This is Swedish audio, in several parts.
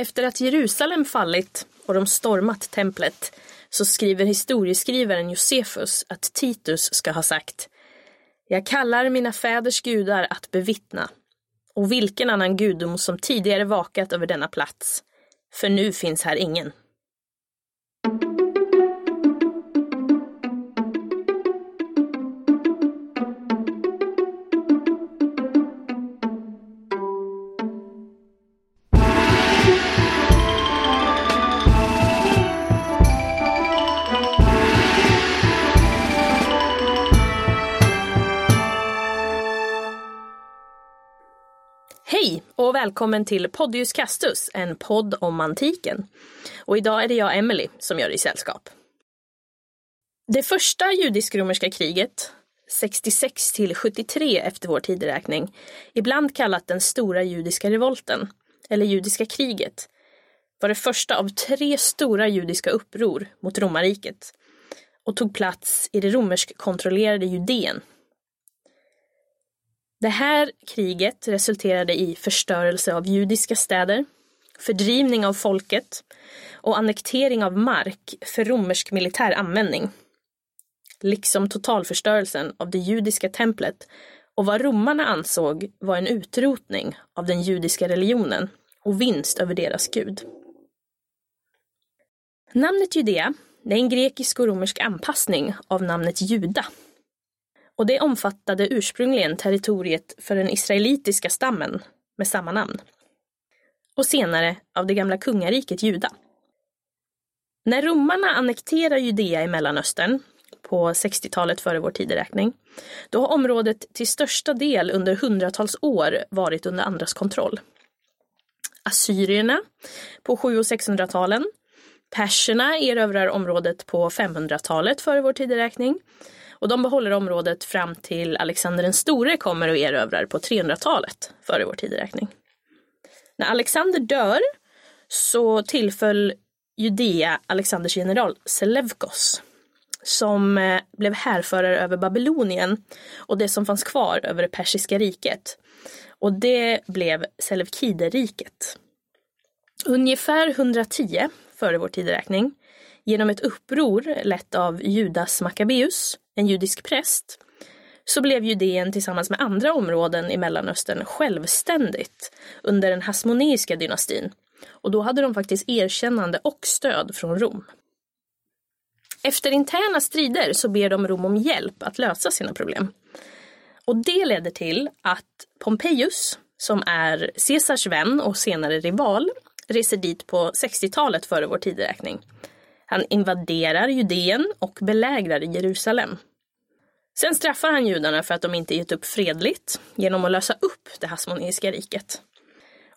Efter att Jerusalem fallit och de stormat templet så skriver historieskrivaren Josefus att Titus ska ha sagt: "Jag kallar mina fäders gudar att bevittna, och vilken annan gudom som tidigare vakat över denna plats, för nu finns här ingen." Och välkommen till Podius Castus, en podd om antiken. Och idag är det jag, Emily, som gör det i sällskap. Det första judisk-romerska kriget, 66-73 efter vår tideräkning, ibland kallat den stora judiska revolten, eller judiska kriget, var det första av 3 stora judiska uppror mot romarriket och tog plats i det romersk-kontrollerade Judeen. Det här kriget resulterade i förstörelse av judiska städer, fördrivning av folket och annektering av mark för romersk militär användning, liksom totalförstörelsen av det judiska templet och vad romarna ansåg var en utrotning av den judiska religionen och vinst över deras gud. Namnet Judea är en grekisk och romersk anpassning av namnet Juda. Och det omfattade ursprungligen territoriet för den israelitiska stammen med samma namn. Och senare av det gamla kungariket Juda. När romarna annekterar Judea i Mellanöstern på 60-talet före vår tideräkning, då har området till största del under hundratals år varit under andras kontroll. Assyrierna på 700- och 600-talen, perserna erövrar området på 500-talet före vår tideräkning. Och de behåller området fram till Alexander den Store kommer och erövrar på 300-talet före vår tideräkning. När Alexander dör så tillföll Judea Alexanders general Seleukos, som blev härförare över Babylonien och det som fanns kvar över det persiska riket. Och det blev Seleukideriket. Ungefär 110 före vår tideräkning, genom ett uppror lett av Judas Maccabeus, en judisk präst, så blev Judeen tillsammans med andra områden i Mellanöstern självständigt under den hasmoniska dynastin, och då hade de faktiskt erkännande och stöd från Rom. Efter interna strider så ber de Rom om hjälp att lösa sina problem. Och det leder till att Pompeius, som är Caesars vän och senare rival, reser dit på 60-talet före vår tideräkning. Han invaderar Judeen och belägrar Jerusalem. Sen straffar han judarna för att de inte gett upp fredligt genom att lösa upp det hasmoniska riket.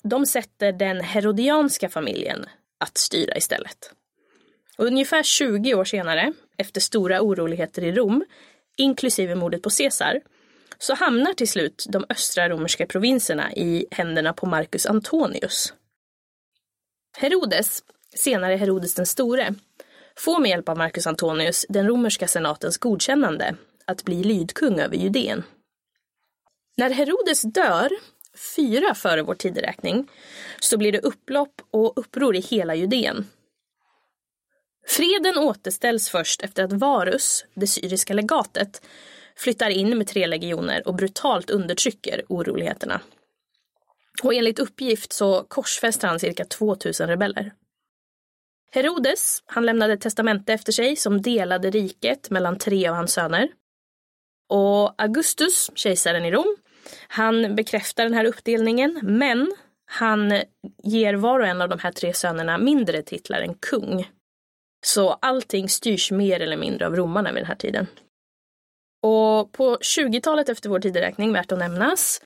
De sätter den herodianska familjen att styra istället. Och ungefär 20 år senare, efter stora oroligheter i Rom, inklusive mordet på Caesar, så hamnar till slut de östra romerska provinserna i händerna på Marcus Antonius. Herodes, senare Herodes den store, får med hjälp av Marcus Antonius den romerska senatens godkännande att bli lydkung över Judeen. När Herodes dör, 4 före vår tideräkning, så blir det upplopp och uppror i hela Judeen. Freden återställs först efter att Varus, det syriska legatet, flyttar in med 3 legioner och brutalt undertrycker oroligheterna. Och enligt uppgift så korsfäster han cirka 2000 rebeller. Herodes, han lämnade ett testamente efter sig som delade riket mellan 3 av hans söner. Och Augustus, kejsaren i Rom, han bekräftar den här uppdelningen, men han ger var och en av de här 3 sönerna mindre titlar än kung. Så allting styrs mer eller mindre av romarna vid den här tiden. Och på 20-talet efter vår tideräkning, värt att nämnas,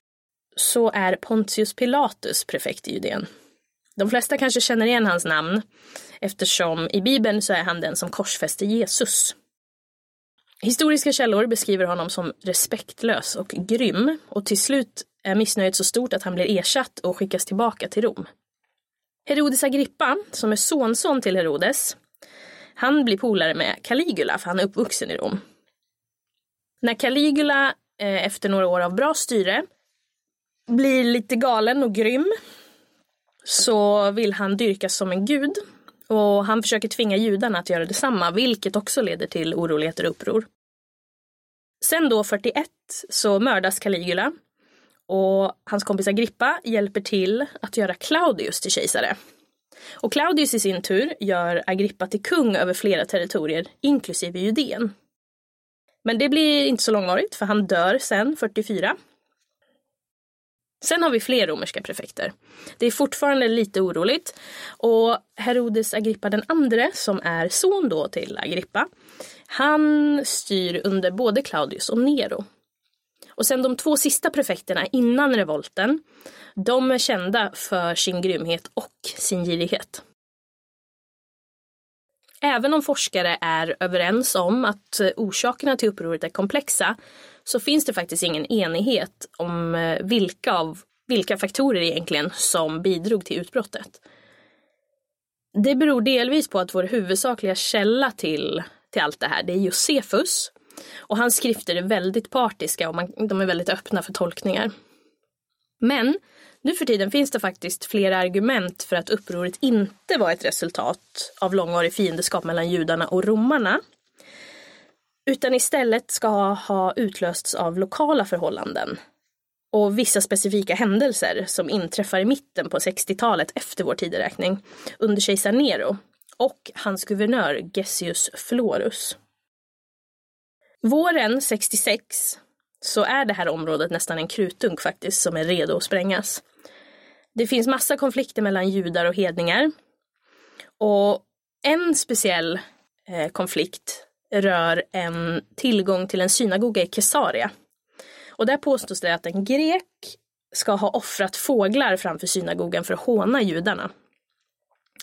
så är Pontius Pilatus prefekt i Judeen. De flesta kanske känner igen hans namn, eftersom i Bibeln så är han den som korsfäste Jesus. Historiska källor beskriver honom som respektlös och grym, och till slut är missnöjet så stort att han blir ersatt och skickas tillbaka till Rom. Herodes Agrippa, som är sonson till Herodes, han blir polare med Caligula för han är uppvuxen i Rom. När Caligula efter några år av bra styre blir lite galen och grym, så vill han dyrkas som en gud. Och han försöker tvinga judarna att göra detsamma, vilket också leder till oroligheter och uppror. Sen då 41 så mördas Caligula och hans kompis Agrippa hjälper till att göra Claudius till kejsare. Och Claudius i sin tur gör Agrippa till kung över flera territorier, inklusive Judeen. Men det blir inte så långvarigt för han dör sen 44. Sen har vi fler romerska prefekter. Det är fortfarande lite oroligt och Herodes Agrippa den andre, som är son då till Agrippa, han styr under både Claudius och Nero. Och sen de två sista prefekterna innan revolten, de är kända för sin grymhet och sin girighet. Även om forskare är överens om att orsakerna till upproret är komplexa, så finns det faktiskt ingen enighet om vilka faktorer egentligen som bidrog till utbrottet. Det beror delvis på att vår huvudsakliga källa till allt det här, det är Josefus. Och hans skrifter är väldigt partiska och de är väldigt öppna för tolkningar. Men nu för tiden finns det faktiskt flera argument för att upproret inte var ett resultat av långvarig fiendeskap mellan judarna och romarna, utan istället ska ha utlösts av lokala förhållanden och vissa specifika händelser som inträffar i mitten på 60-talet efter vår tideräkning under kejsar Nero och hans guvernör Gessius Florus. Våren 66 så är det här området nästan en krutdunk faktiskt som är redo att sprängas. Det finns massa konflikter mellan judar och hedningar och en speciell konflikt rör en tillgång till en synagoga i Caesarea. Och där påstås det att en grek ska ha offrat fåglar framför synagogan för att håna judarna.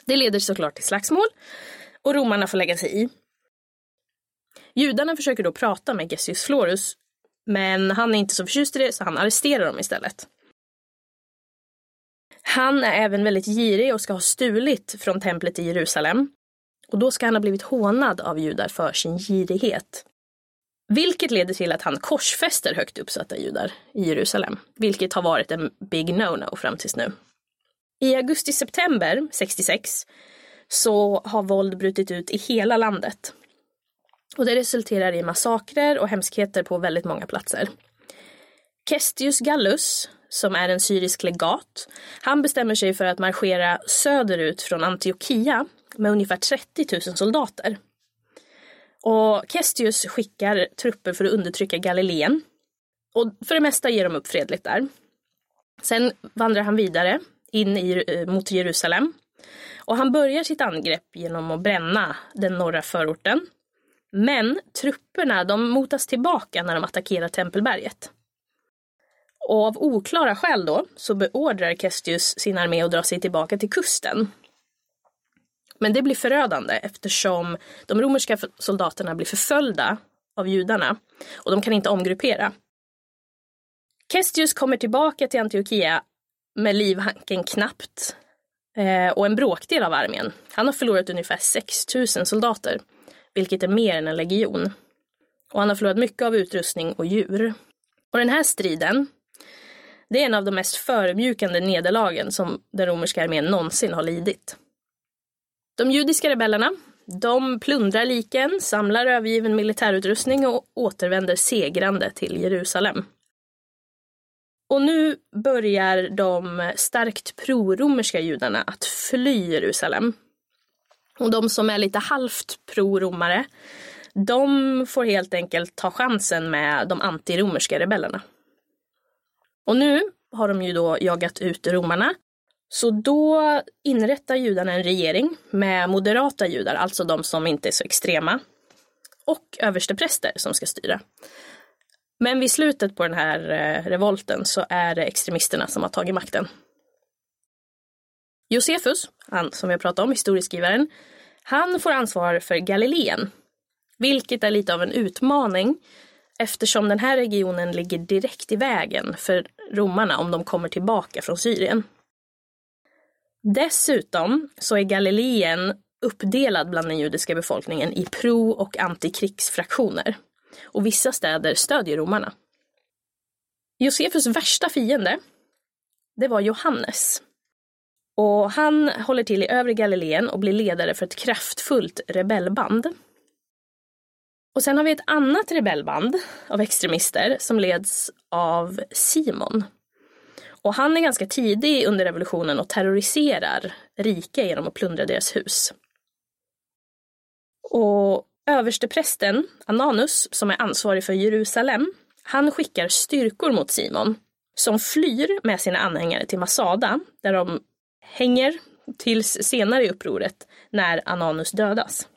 Det leder såklart till slagsmål och romarna får lägga sig i. Judarna försöker då prata med Gessius Florus, men han är inte så förtjust i det så han arresterar dem istället. Han är även väldigt girig och ska ha stulit från templet i Jerusalem. Och då ska han ha blivit hånad av judar för sin girighet. Vilket leder till att han korsfäster högt uppsatta judar i Jerusalem. Vilket har varit en big no-no fram tills nu. I augusti-september 66 så har våld brutit ut i hela landet. Och det resulterar i massakrer och hemskheter på väldigt många platser. Kestius Gallus, som är en syrisk legat, han bestämmer sig för att marschera söderut från Antioquia med ungefär 30 000 soldater. Och Kestius skickar trupper för att undertrycka Galileen. Och för det mesta ger de upp fredligt där. Sen vandrar han vidare mot Jerusalem. Och han börjar sitt angrepp genom att bränna den norra förorten. Men trupperna de motas tillbaka när de attackerar Tempelberget. Och av oklara skäl då så beordrar Kestius sin armé att dra sig tillbaka till kusten. Men det blir förödande eftersom de romerska soldaterna blir förföljda av judarna och de kan inte omgruppera. Kestius kommer tillbaka till Antioquia med livhanken knappt och en bråkdel av armén. Han har förlorat ungefär 6 000 soldater, vilket är mer än en legion. Och han har förlorat mycket av utrustning och djur. Och den här striden, det är en av de mest förödmjukande nederlagen som den romerska armén någonsin har lidit. De judiska rebellerna, de plundrar liken, samlar övergiven militärutrustning och återvänder segrande till Jerusalem. Och nu börjar de starkt proromerska judarna att fly Jerusalem. Och de som är lite halvt proromare, de får helt enkelt ta chansen med de antiromerska rebellerna. Och nu har de ju då jagat ut romarna. Så då inrättar judarna en regering med moderata judar, alltså de som inte är så extrema, och överstepräster som ska styra. Men vid slutet på den här revolten så är det extremisterna som har tagit makten. Josefus, han som jag pratade om, historieskrivaren, han får ansvar för Galileen, vilket är lite av en utmaning eftersom den här regionen ligger direkt i vägen för romarna om de kommer tillbaka från Syrien. Dessutom så är Galileen uppdelad bland den judiska befolkningen i pro- och antikrigsfraktioner. Och vissa städer stödjer romarna. Josefus värsta fiende, det var Johannes. Och han håller till i övre Galileen och blir ledare för ett kraftfullt rebellband. Och sen har vi ett annat rebellband av extremister som leds av Simon. Och han är ganska tidig under revolutionen och terroriserar rika genom att plundra deras hus. Och översteprästen Ananus, som är ansvarig för Jerusalem, han skickar styrkor mot Simon som flyr med sina anhängare till Masada där de hänger tills senare i upproret när Ananus dödas.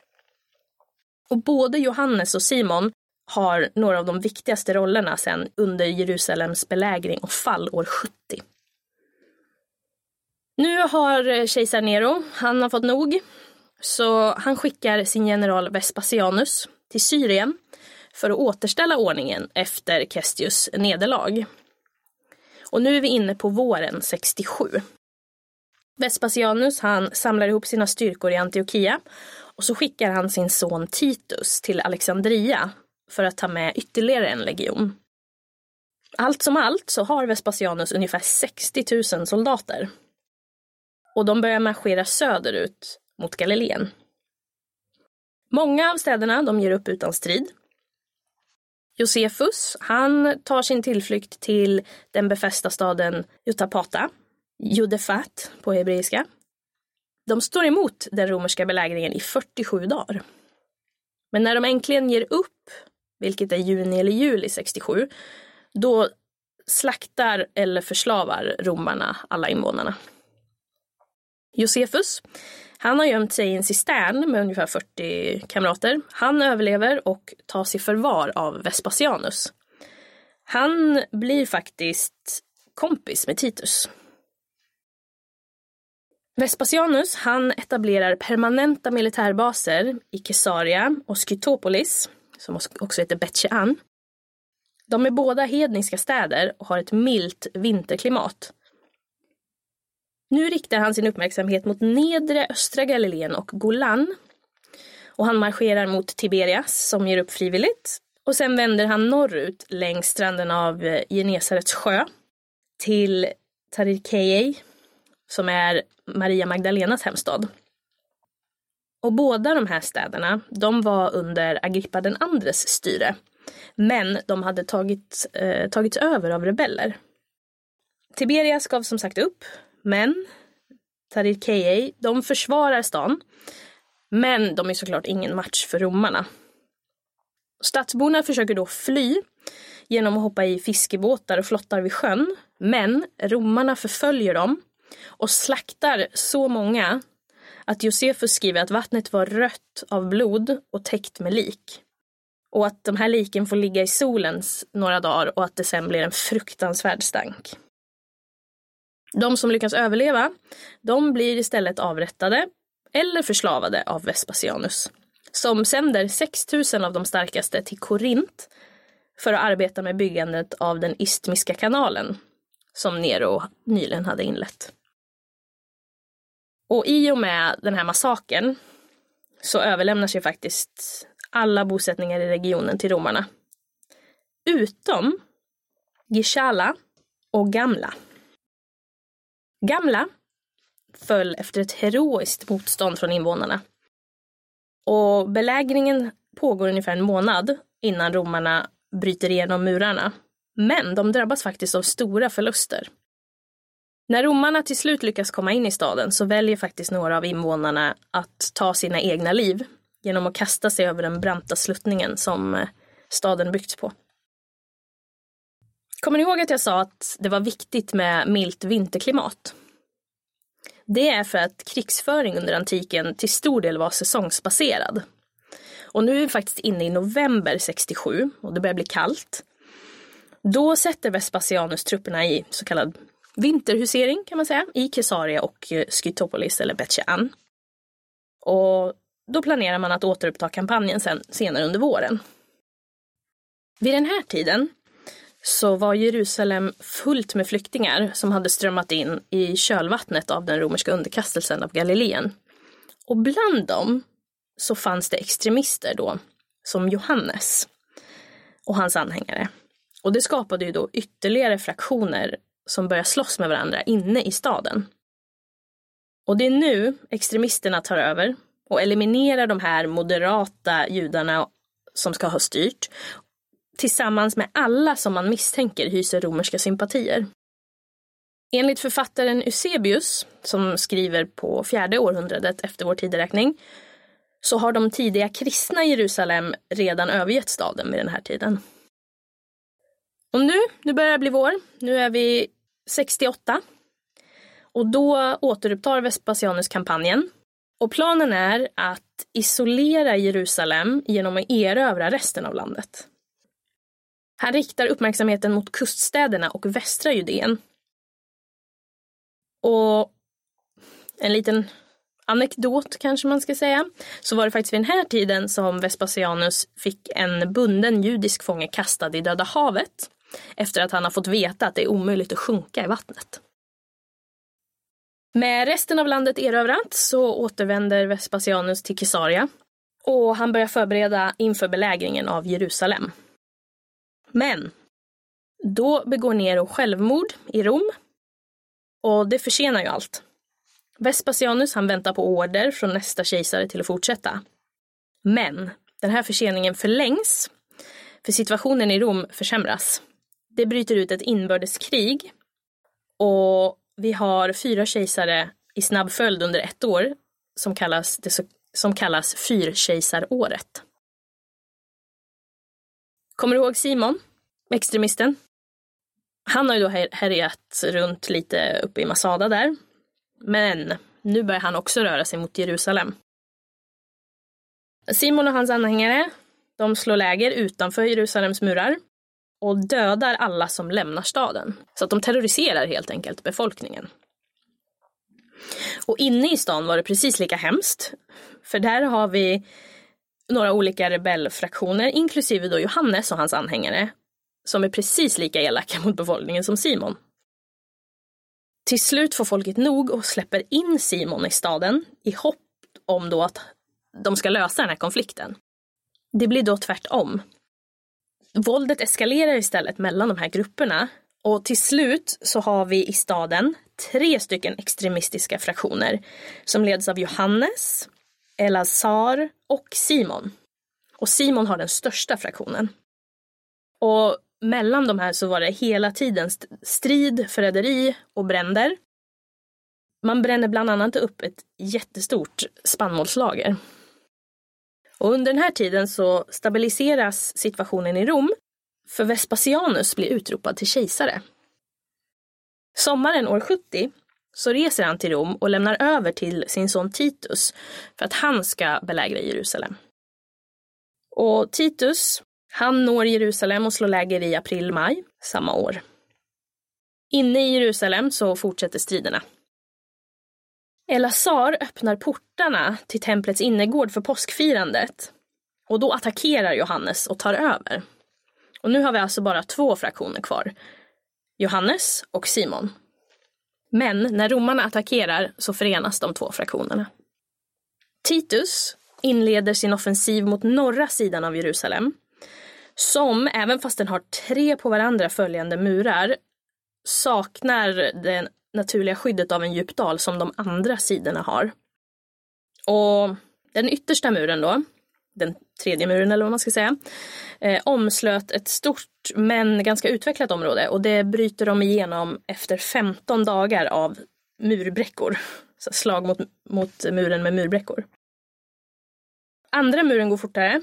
Och både Johannes och Simon har några av de viktigaste rollerna sen under Jerusalems belägring och fall år 70. Nu har kejsar Nero, han har fått nog, så han skickar sin general Vespasianus till Syrien för att återställa ordningen efter Kestius nederlag. Och nu är vi inne på våren 67. Vespasianus, han samlar ihop sina styrkor i Antioquia och så skickar han sin son Titus till Alexandria för att ta med ytterligare en legion. Allt som allt så har Vespasianus ungefär 60 000 soldater. Och de börjar marschera söderut mot Galileen. Många av städerna de ger upp utan strid. Josefus, han tar sin tillflykt till den befästa staden Jotapata, Judefat på hebreiska. De står emot den romerska belägringen i 47 dagar. Men när de äntligen ger upp, vilket är juni eller juli 67, då slaktar eller förslavar romarna alla invånarna. Josefus, han har gömt sig i en cistern med ungefär 40 kamrater. Han överlever och tas i förvar av Vespasianus. Han blir faktiskt kompis med Titus. Vespasianus, han etablerar permanenta militärbaser i Caesarea och Scythopolis, som också heter Betchean. De är båda hedniska städer och har ett milt vinterklimat. Nu riktar han sin uppmärksamhet mot nedre östra Galileen och Golan. Och han marscherar mot Tiberias som ger upp frivilligt. Och sen vänder han norrut längs stranden av Genesarets sjö till Tarirkei, som är Maria Magdalenas hemstad. Och båda de här städerna, de var under Agrippa den andres styre. Men de hade tagits över av rebeller. Tiberias gav som sagt upp. Men Tarirkei, de försvarar stan. Men de är såklart ingen match för romarna. Stadsborna försöker då fly genom att hoppa i fiskebåtar och flottar vid sjön. Men romarna förföljer dem och slaktar så många att Josefus skriver att vattnet var rött av blod och täckt med lik. Och att de här liken får ligga i solens några dagar och att det sen blir en fruktansvärd stank. De som lyckas överleva, de blir istället avrättade eller förslavade av Vespasianus, som sänder 6 000 av de starkaste till Korint för att arbeta med byggandet av den istmiska kanalen som Nero nyligen hade inlett. Och i och med den här massakern så överlämnar sig faktiskt alla bosättningar i regionen till romarna, utom Gishala och Gamla. Gamla föll efter ett heroiskt motstånd från invånarna. Och belägringen pågår ungefär en månad innan romarna bryter igenom murarna. Men de drabbas faktiskt av stora förluster. När romarna till slut lyckas komma in i staden så väljer faktiskt några av invånarna att ta sina egna liv genom att kasta sig över den branta sluttningen som staden byggts på. Kommer ni ihåg att jag sa att det var viktigt med milt vinterklimat? Det är för att krigsföring under antiken till stor del var säsongsbaserad. Och nu är vi faktiskt inne i november 67 och det börjar bli kallt. Då sätter Vespasianus trupperna i så kallad vinterhusering kan man säga i Caesarea och Skytopolis eller Betchean. Och då planerar man att återuppta kampanjen senare under våren. Vid den här tiden så var Jerusalem fullt med flyktingar som hade strömmat in i kölvattnet av den romerska underkastelsen av Galileen. Och bland dem så fanns det extremister då, som Johannes och hans anhängare. Och det skapade ju då ytterligare fraktioner som började slåss med varandra inne i staden. Och det är nu extremisterna tar över och eliminerar de här moderata judarna som ska ha styrt, tillsammans med alla som man misstänker hyser romerska sympatier. Enligt författaren Eusebius, som skriver på 4:e århundradet efter vår tideräkning, så har de tidiga kristna i Jerusalem redan övergett staden vid den här tiden. Och nu börjar det bli vår. Nu är vi 68. Och då återupptar Vespasianus kampanjen. Och planen är att isolera Jerusalem genom att erövra resten av landet. Han riktar uppmärksamheten mot kuststäderna och västra Judeen. Och en liten anekdot kanske man ska säga, så var det faktiskt vid den här tiden som Vespasianus fick en bunden judisk fånge kastad i Döda havet efter att han har fått veta att det är omöjligt att sjunka i vattnet. Med resten av landet erövrat så återvänder Vespasianus till Caesarea och han börjar förbereda inför belägringen av Jerusalem. Men då begår Nero självmord i Rom och det försenar ju allt. Vespasianus han väntar på order från nästa kejsare till att fortsätta. Men den här förseningen förlängs för situationen i Rom försämras. Det bryter ut ett inbördeskrig och vi har 4 kejsare i snabb följd under ett år som kallas fyrkejsaråret. Kommer du ihåg Simon, extremisten? Han har ju då härjat runt lite uppe i Masada där. Men nu börjar han också röra sig mot Jerusalem. Simon och hans anhängare, de slår läger utanför Jerusalems murar och dödar alla som lämnar staden. Så att de terroriserar helt enkelt befolkningen. Och inne i stan var det precis lika hemskt. För där har vi några olika rebellfraktioner, inklusive då Johannes och hans anhängare, som är precis lika elaka mot befolkningen som Simon. Till slut får folket nog och släpper in Simon i staden i hopp om då att de ska lösa den här konflikten. Det blir då tvärtom. Våldet eskalerar istället mellan de här grupperna och till slut så har vi i staden 3 stycken extremistiska fraktioner som leds av Johannes, Elazar och Simon. Och Simon har den största fraktionen. Och mellan de här så var det hela tiden strid, förräderi och bränder. Man bränner bland annat upp ett jättestort spannmålslager. Och under den här tiden så stabiliseras situationen i Rom för Vespasianus blir utropad till kejsare. Sommaren år 70 så reser han till Rom och lämnar över till sin son Titus för att han ska belägra Jerusalem. Och Titus, han når Jerusalem och slår läger i april-maj samma år. Inne i Jerusalem så fortsätter striderna. Elazar öppnar portarna till templets innergård för påskfirandet. Och då attackerar Johannes och tar över. Och nu har vi alltså bara 2 fraktioner kvar. Johannes och Simon. Men när romarna attackerar så förenas de 2 fraktionerna. Titus inleder sin offensiv mot norra sidan av Jerusalem, som, även fast den har 3 på varandra följande murar, saknar det naturliga skyddet av en djupdal som de andra sidorna har. Och den yttersta muren då, den tredje muren eller vad man ska säga, omslöt ett stort men ganska utvecklat område och det bryter de igenom efter 15 dagar av murbräckor. Så slag mot muren med murbräckor. Andra muren går fortare.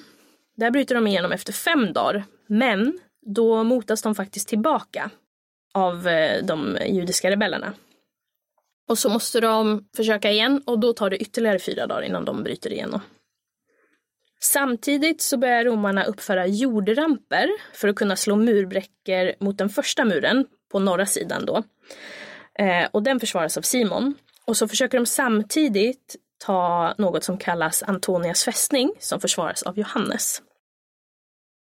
Där bryter de igenom efter 5 dagar, men då motas de faktiskt tillbaka av de judiska rebellerna. Och så måste de försöka igen och då tar det ytterligare 4 dagar innan de bryter igenom. Samtidigt så börjar romarna uppföra jordramper för att kunna slå murbräckor mot den första muren på norra sidan då. Och den försvaras av Simon. Och så försöker de samtidigt ta något som kallas Antonias fästning som försvaras av Johannes.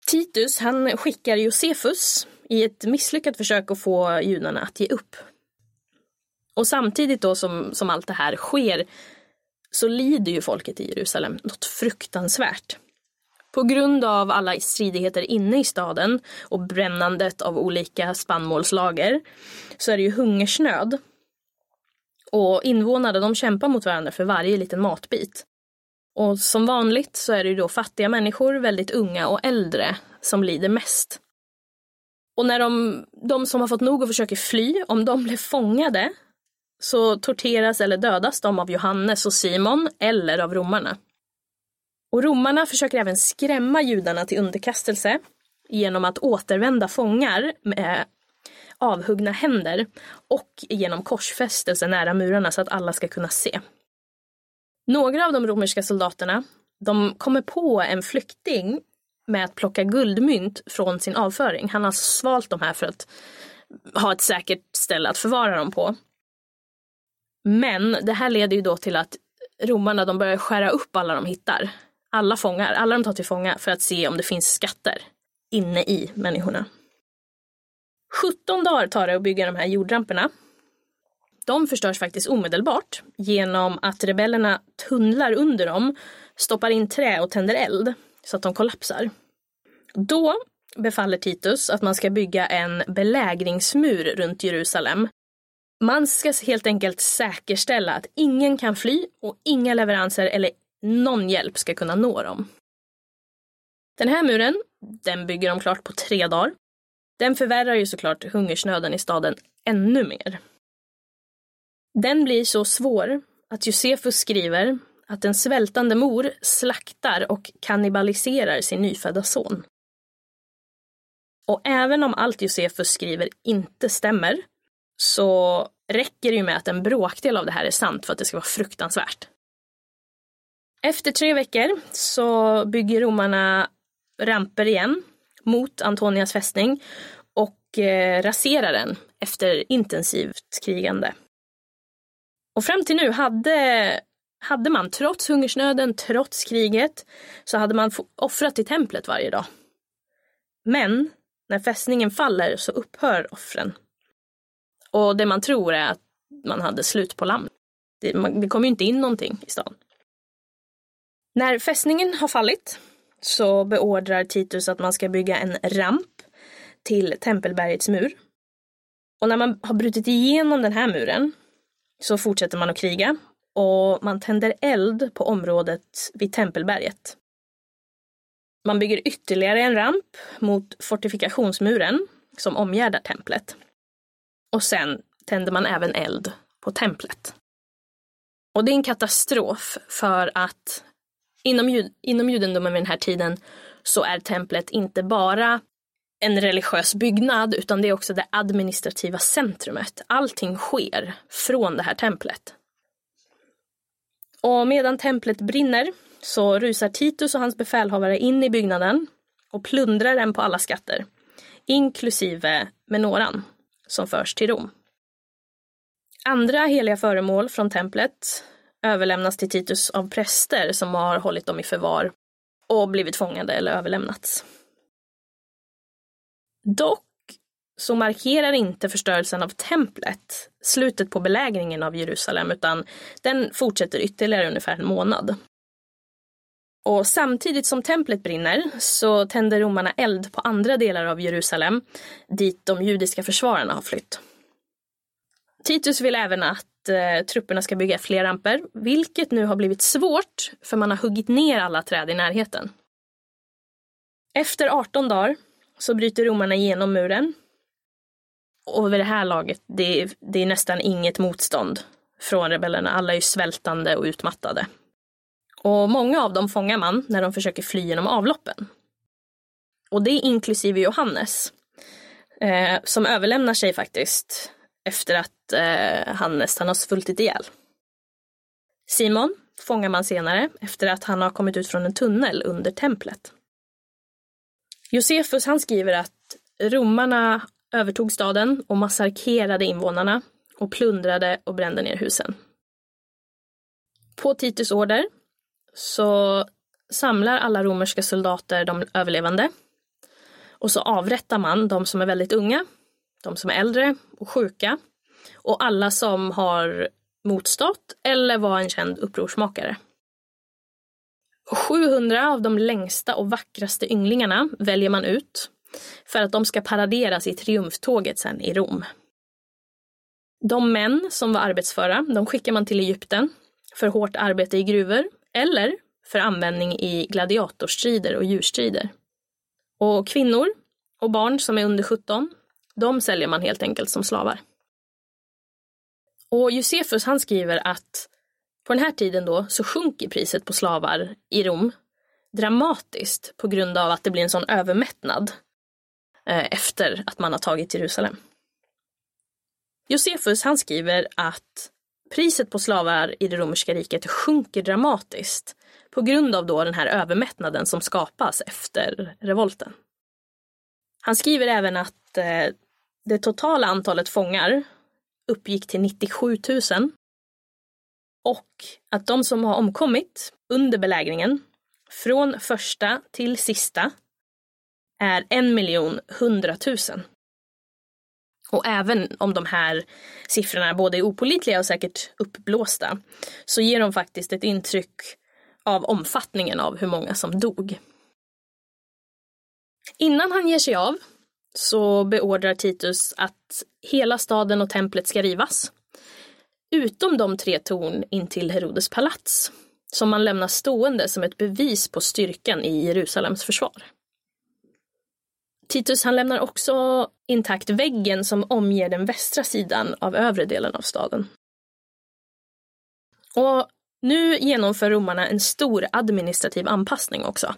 Titus han skickar Josefus i ett misslyckat försök att få judarna att ge upp. Och samtidigt då som allt det här sker så lider ju folket i Jerusalem något fruktansvärt. På grund av alla stridigheter inne i staden och brännandet av olika spannmålslager så är det ju hungersnöd. Och invånarna, de kämpar mot varandra för varje liten matbit. Och som vanligt så är det ju då fattiga människor, väldigt unga och äldre, som lider mest. Och när de som har fått nog och försöker fly, om de blir fångade, så torteras eller dödas de av Johannes och Simon eller av romarna. Och romarna försöker även skrämma judarna till underkastelse genom att återvända fångar med avhuggna händer och genom korsfästelse nära murarna så att alla ska kunna se. Några av de romerska soldaterna, de kommer på en flykting med att plocka guldmynt från sin avföring. Han har svalt dem här för att ha ett säkert ställe att förvara dem på. Men det här leder ju då till att romarna, de börjar skära upp alla de hittar. Alla fångar, alla de tar till fånga för att se om det finns skatter inne i människorna. 17 dagar tar det att bygga de här jordramperna. De förstörs faktiskt omedelbart genom att rebellerna tunnlar under dem, stoppar in trä och tänder eld så att de kollapsar. Då befaller Titus att man ska bygga en belägringsmur runt Jerusalem. Man ska helt enkelt säkerställa att ingen kan fly och inga leveranser eller någon hjälp ska kunna nå dem. Den här muren, den bygger de klart på 3 dagar. Den förvärrar ju såklart hungersnöden i staden ännu mer. Den blir så svår att Josefus skriver att en svältande mor slaktar och kannibaliserar sin nyfödda son. Och även om allt Josefus skriver inte stämmer, så räcker det ju med att en bråkdel av det här är sant för att det ska vara fruktansvärt. Efter 3 veckor så bygger romarna ramper igen mot Antonias fästning och raserar den efter intensivt krigande. Och fram till nu hade man, trots hungersnöden, trots kriget, så hade man offrat i templet varje dag. Men när fästningen faller så upphör offren. Och det man tror är att man hade slut på lamm. Det kom ju inte in någonting i stan. När fästningen har fallit så beordrar Titus att man ska bygga en ramp till Tempelbergets mur. Och när man har brutit igenom den här muren så fortsätter man att kriga. Och man tänder eld på området vid Tempelberget. Man bygger ytterligare en ramp mot fortifikationsmuren som omgärdar templet. Och sen tänder man även eld på templet. Och det är en katastrof för att inom judendomen vid den här tiden så är templet inte bara en religiös byggnad, utan det är också det administrativa centrumet. Allting sker från det här templet. Och medan templet brinner så rusar Titus och hans befälhavare in i byggnaden och plundrar den på alla skatter, inklusive menoran som förs till Rom. Andra heliga föremål från templet överlämnas till Titus av präster som har hållit dem i förvar och blivit fångade eller överlämnats. Dock så markerar inte förstörelsen av templet slutet på belägringen av Jerusalem, utan den fortsätter ytterligare ungefär 1 månad. Och samtidigt som templet brinner så tänder romarna eld på andra delar av Jerusalem dit de judiska försvararna har flytt. Titus vill även att trupperna ska bygga fler ramper, vilket nu har blivit svårt för man har huggit ner alla träd i närheten. Efter 18 dagar så bryter romarna igenom muren. Och vid det här laget, det är nästan inget motstånd från rebellerna. Alla är svältande och utmattade. Och många av dem fångar man när de försöker fly genom avloppen. Och det är inklusive Johannes, som överlämnar sig faktiskt efter att han nästan har svultit ihjäl. Simon fångar man senare efter att han har kommit ut från en tunnel under templet. Josefus, han skriver att romarna övertog staden och massarkerade invånarna och plundrade och brände ner husen. På Titus order så samlar alla romerska soldater de överlevande och så avrättar man de som är väldigt unga, de som är äldre och sjuka och alla som har motstått eller var en känd upprorsmakare. 700 av de längsta och vackraste ynglingarna väljer man ut för att de ska paraderas i triumftåget sen i Rom. De män som var arbetsföra, de skickar man till Egypten för hårt arbete i gruvor eller för användning i gladiatorstrider och djurstrider. Och kvinnor och barn som är under 17, de säljer man helt enkelt som slavar. Och Josefus, han skriver att på den här tiden då så sjunker priset på slavar i Rom dramatiskt på grund av att det blir en sån övermättnad efter att man har tagit Jerusalem. Josefus, han skriver att priset på slavar i det romerska riket sjunker dramatiskt på grund av då den här övermättnaden som skapas efter revolten. Han skriver även att det totala antalet fångar uppgick till 97 000 och att de som har omkommit under belägringen från första till sista är 1 100 000. Och även om de här siffrorna både är opålitliga och säkert uppblåsta så ger de faktiskt ett intryck av omfattningen av hur många som dog. Innan han ger sig av så beordrar Titus att hela staden och templet ska rivas, utom de 3 torn intill Herodes palats, som man lämnar stående som ett bevis på styrkan i Jerusalems försvar. Titus, han lämnar också intakt väggen som omger den västra sidan av övre delen av staden. Och nu genomför romarna en stor administrativ anpassning också.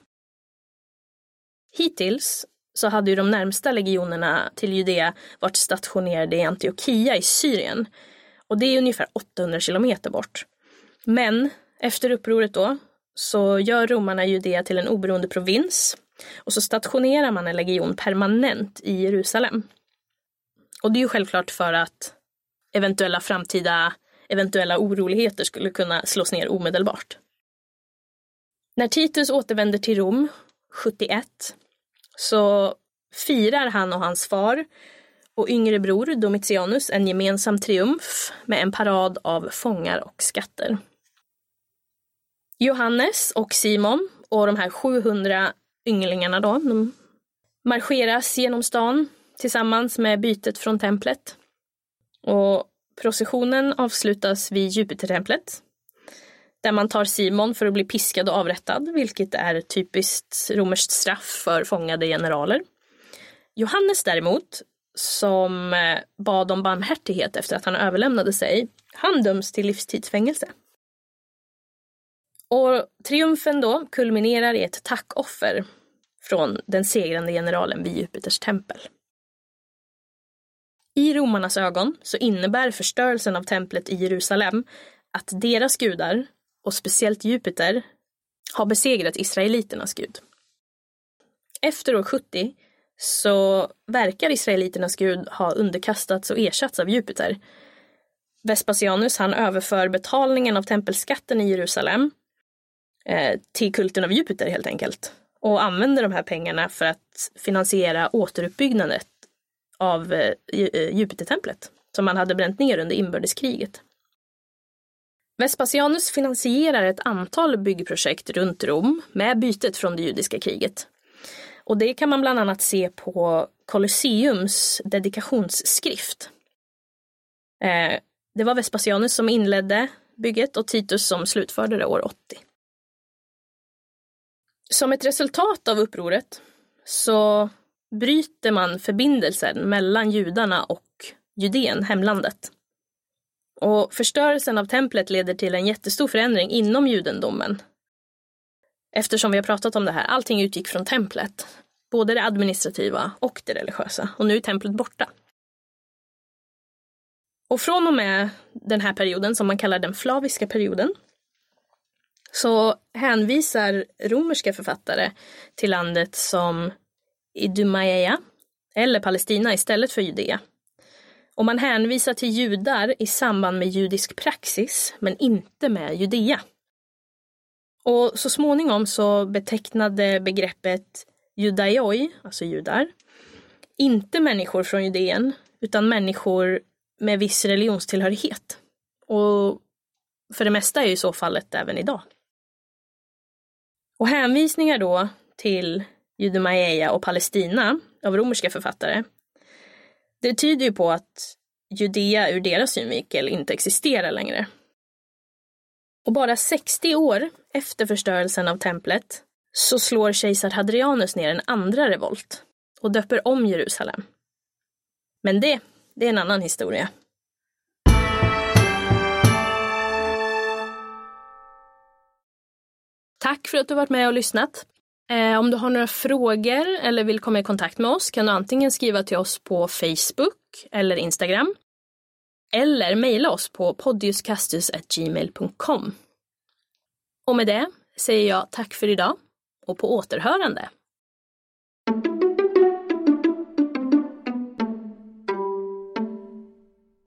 Hittills så hade ju de närmsta legionerna till Judea varit stationerade i Antioquia i Syrien. Och det är ungefär 800 kilometer bort. Men efter upproret då så gör romarna Judea till en oberoende provins. Och så stationerar man en legion permanent i Jerusalem. Och det är ju självklart för att eventuella oroligheter skulle kunna slås ner omedelbart. När Titus återvänder till Rom 71 så firar han och hans far och yngre bror Domitianus en gemensam triumf med en parad av fångar och skatter. Johannes och Simon och de här 700 ynglingarna då, de marscheras genom stan tillsammans med bytet från templet. Och processionen avslutas vid Jupitertemplet, där man tar Simon för att bli piskad och avrättad, vilket är typiskt romerskt straff för fångade generaler. Johannes däremot, som bad om barmhärtighet efter att han överlämnade sig, han döms till livstidsfängelse. Och triumfen då kulminerar i ett tackoffer från den segrande generalen vid Jupiters tempel. I romarnas ögon så innebär förstörelsen av templet i Jerusalem att deras gudar, och speciellt Jupiter, har besegrat israeliternas gud. Efter år 70 så verkar israeliternas gud ha underkastats och ersatts av Jupiter. Vespasianus, han överför betalningen av tempelskatten i Jerusalem till kulten av Jupiter helt enkelt, och använder de här pengarna för att finansiera återuppbyggnaden av Jupitertemplet som man hade bränt ner under inbördeskriget. Vespasianus finansierar ett antal byggprojekt runt Rom med bytet från det judiska kriget. Och det kan man bland annat se på Colosseums dedikationsskrift. Det var Vespasianus som inledde bygget och Titus som slutförde det år 80. Som ett resultat av upproret så bryter man förbindelsen mellan judarna och Judén, hemlandet. Och förstörelsen av templet leder till en jättestor förändring inom judendomen. Eftersom vi har pratat om det här, allting utgick från templet. Både det administrativa och det religiösa. Och nu är templet borta. Och från och med den här perioden, som man kallar den flaviska perioden, så hänvisar romerska författare till landet som Idumaea eller Palestina istället för Judea. Och man hänvisar till judar i samband med judisk praxis, men inte med Judea. Och så småningom så betecknade begreppet judaioi, alltså judar, inte människor från Judeen utan människor med viss religionstillhörighet. Och för det mesta är ju så fallet även idag. Och hänvisningar då till Judemaia och Palestina av romerska författare, det tyder ju på att Judea ur deras synvinkel inte existerar längre. Och bara 60 år efter förstörelsen av templet så slår kejsar Hadrianus ner en andra revolt och döper om Jerusalem. Men det är en annan historia. Tack för att du varit med och lyssnat. Om du har några frågor eller vill komma i kontakt med oss kan du antingen skriva till oss på Facebook eller Instagram. Eller mejla oss på podiuscastus@gmail.com. Och med det säger jag tack för idag och på återhörande.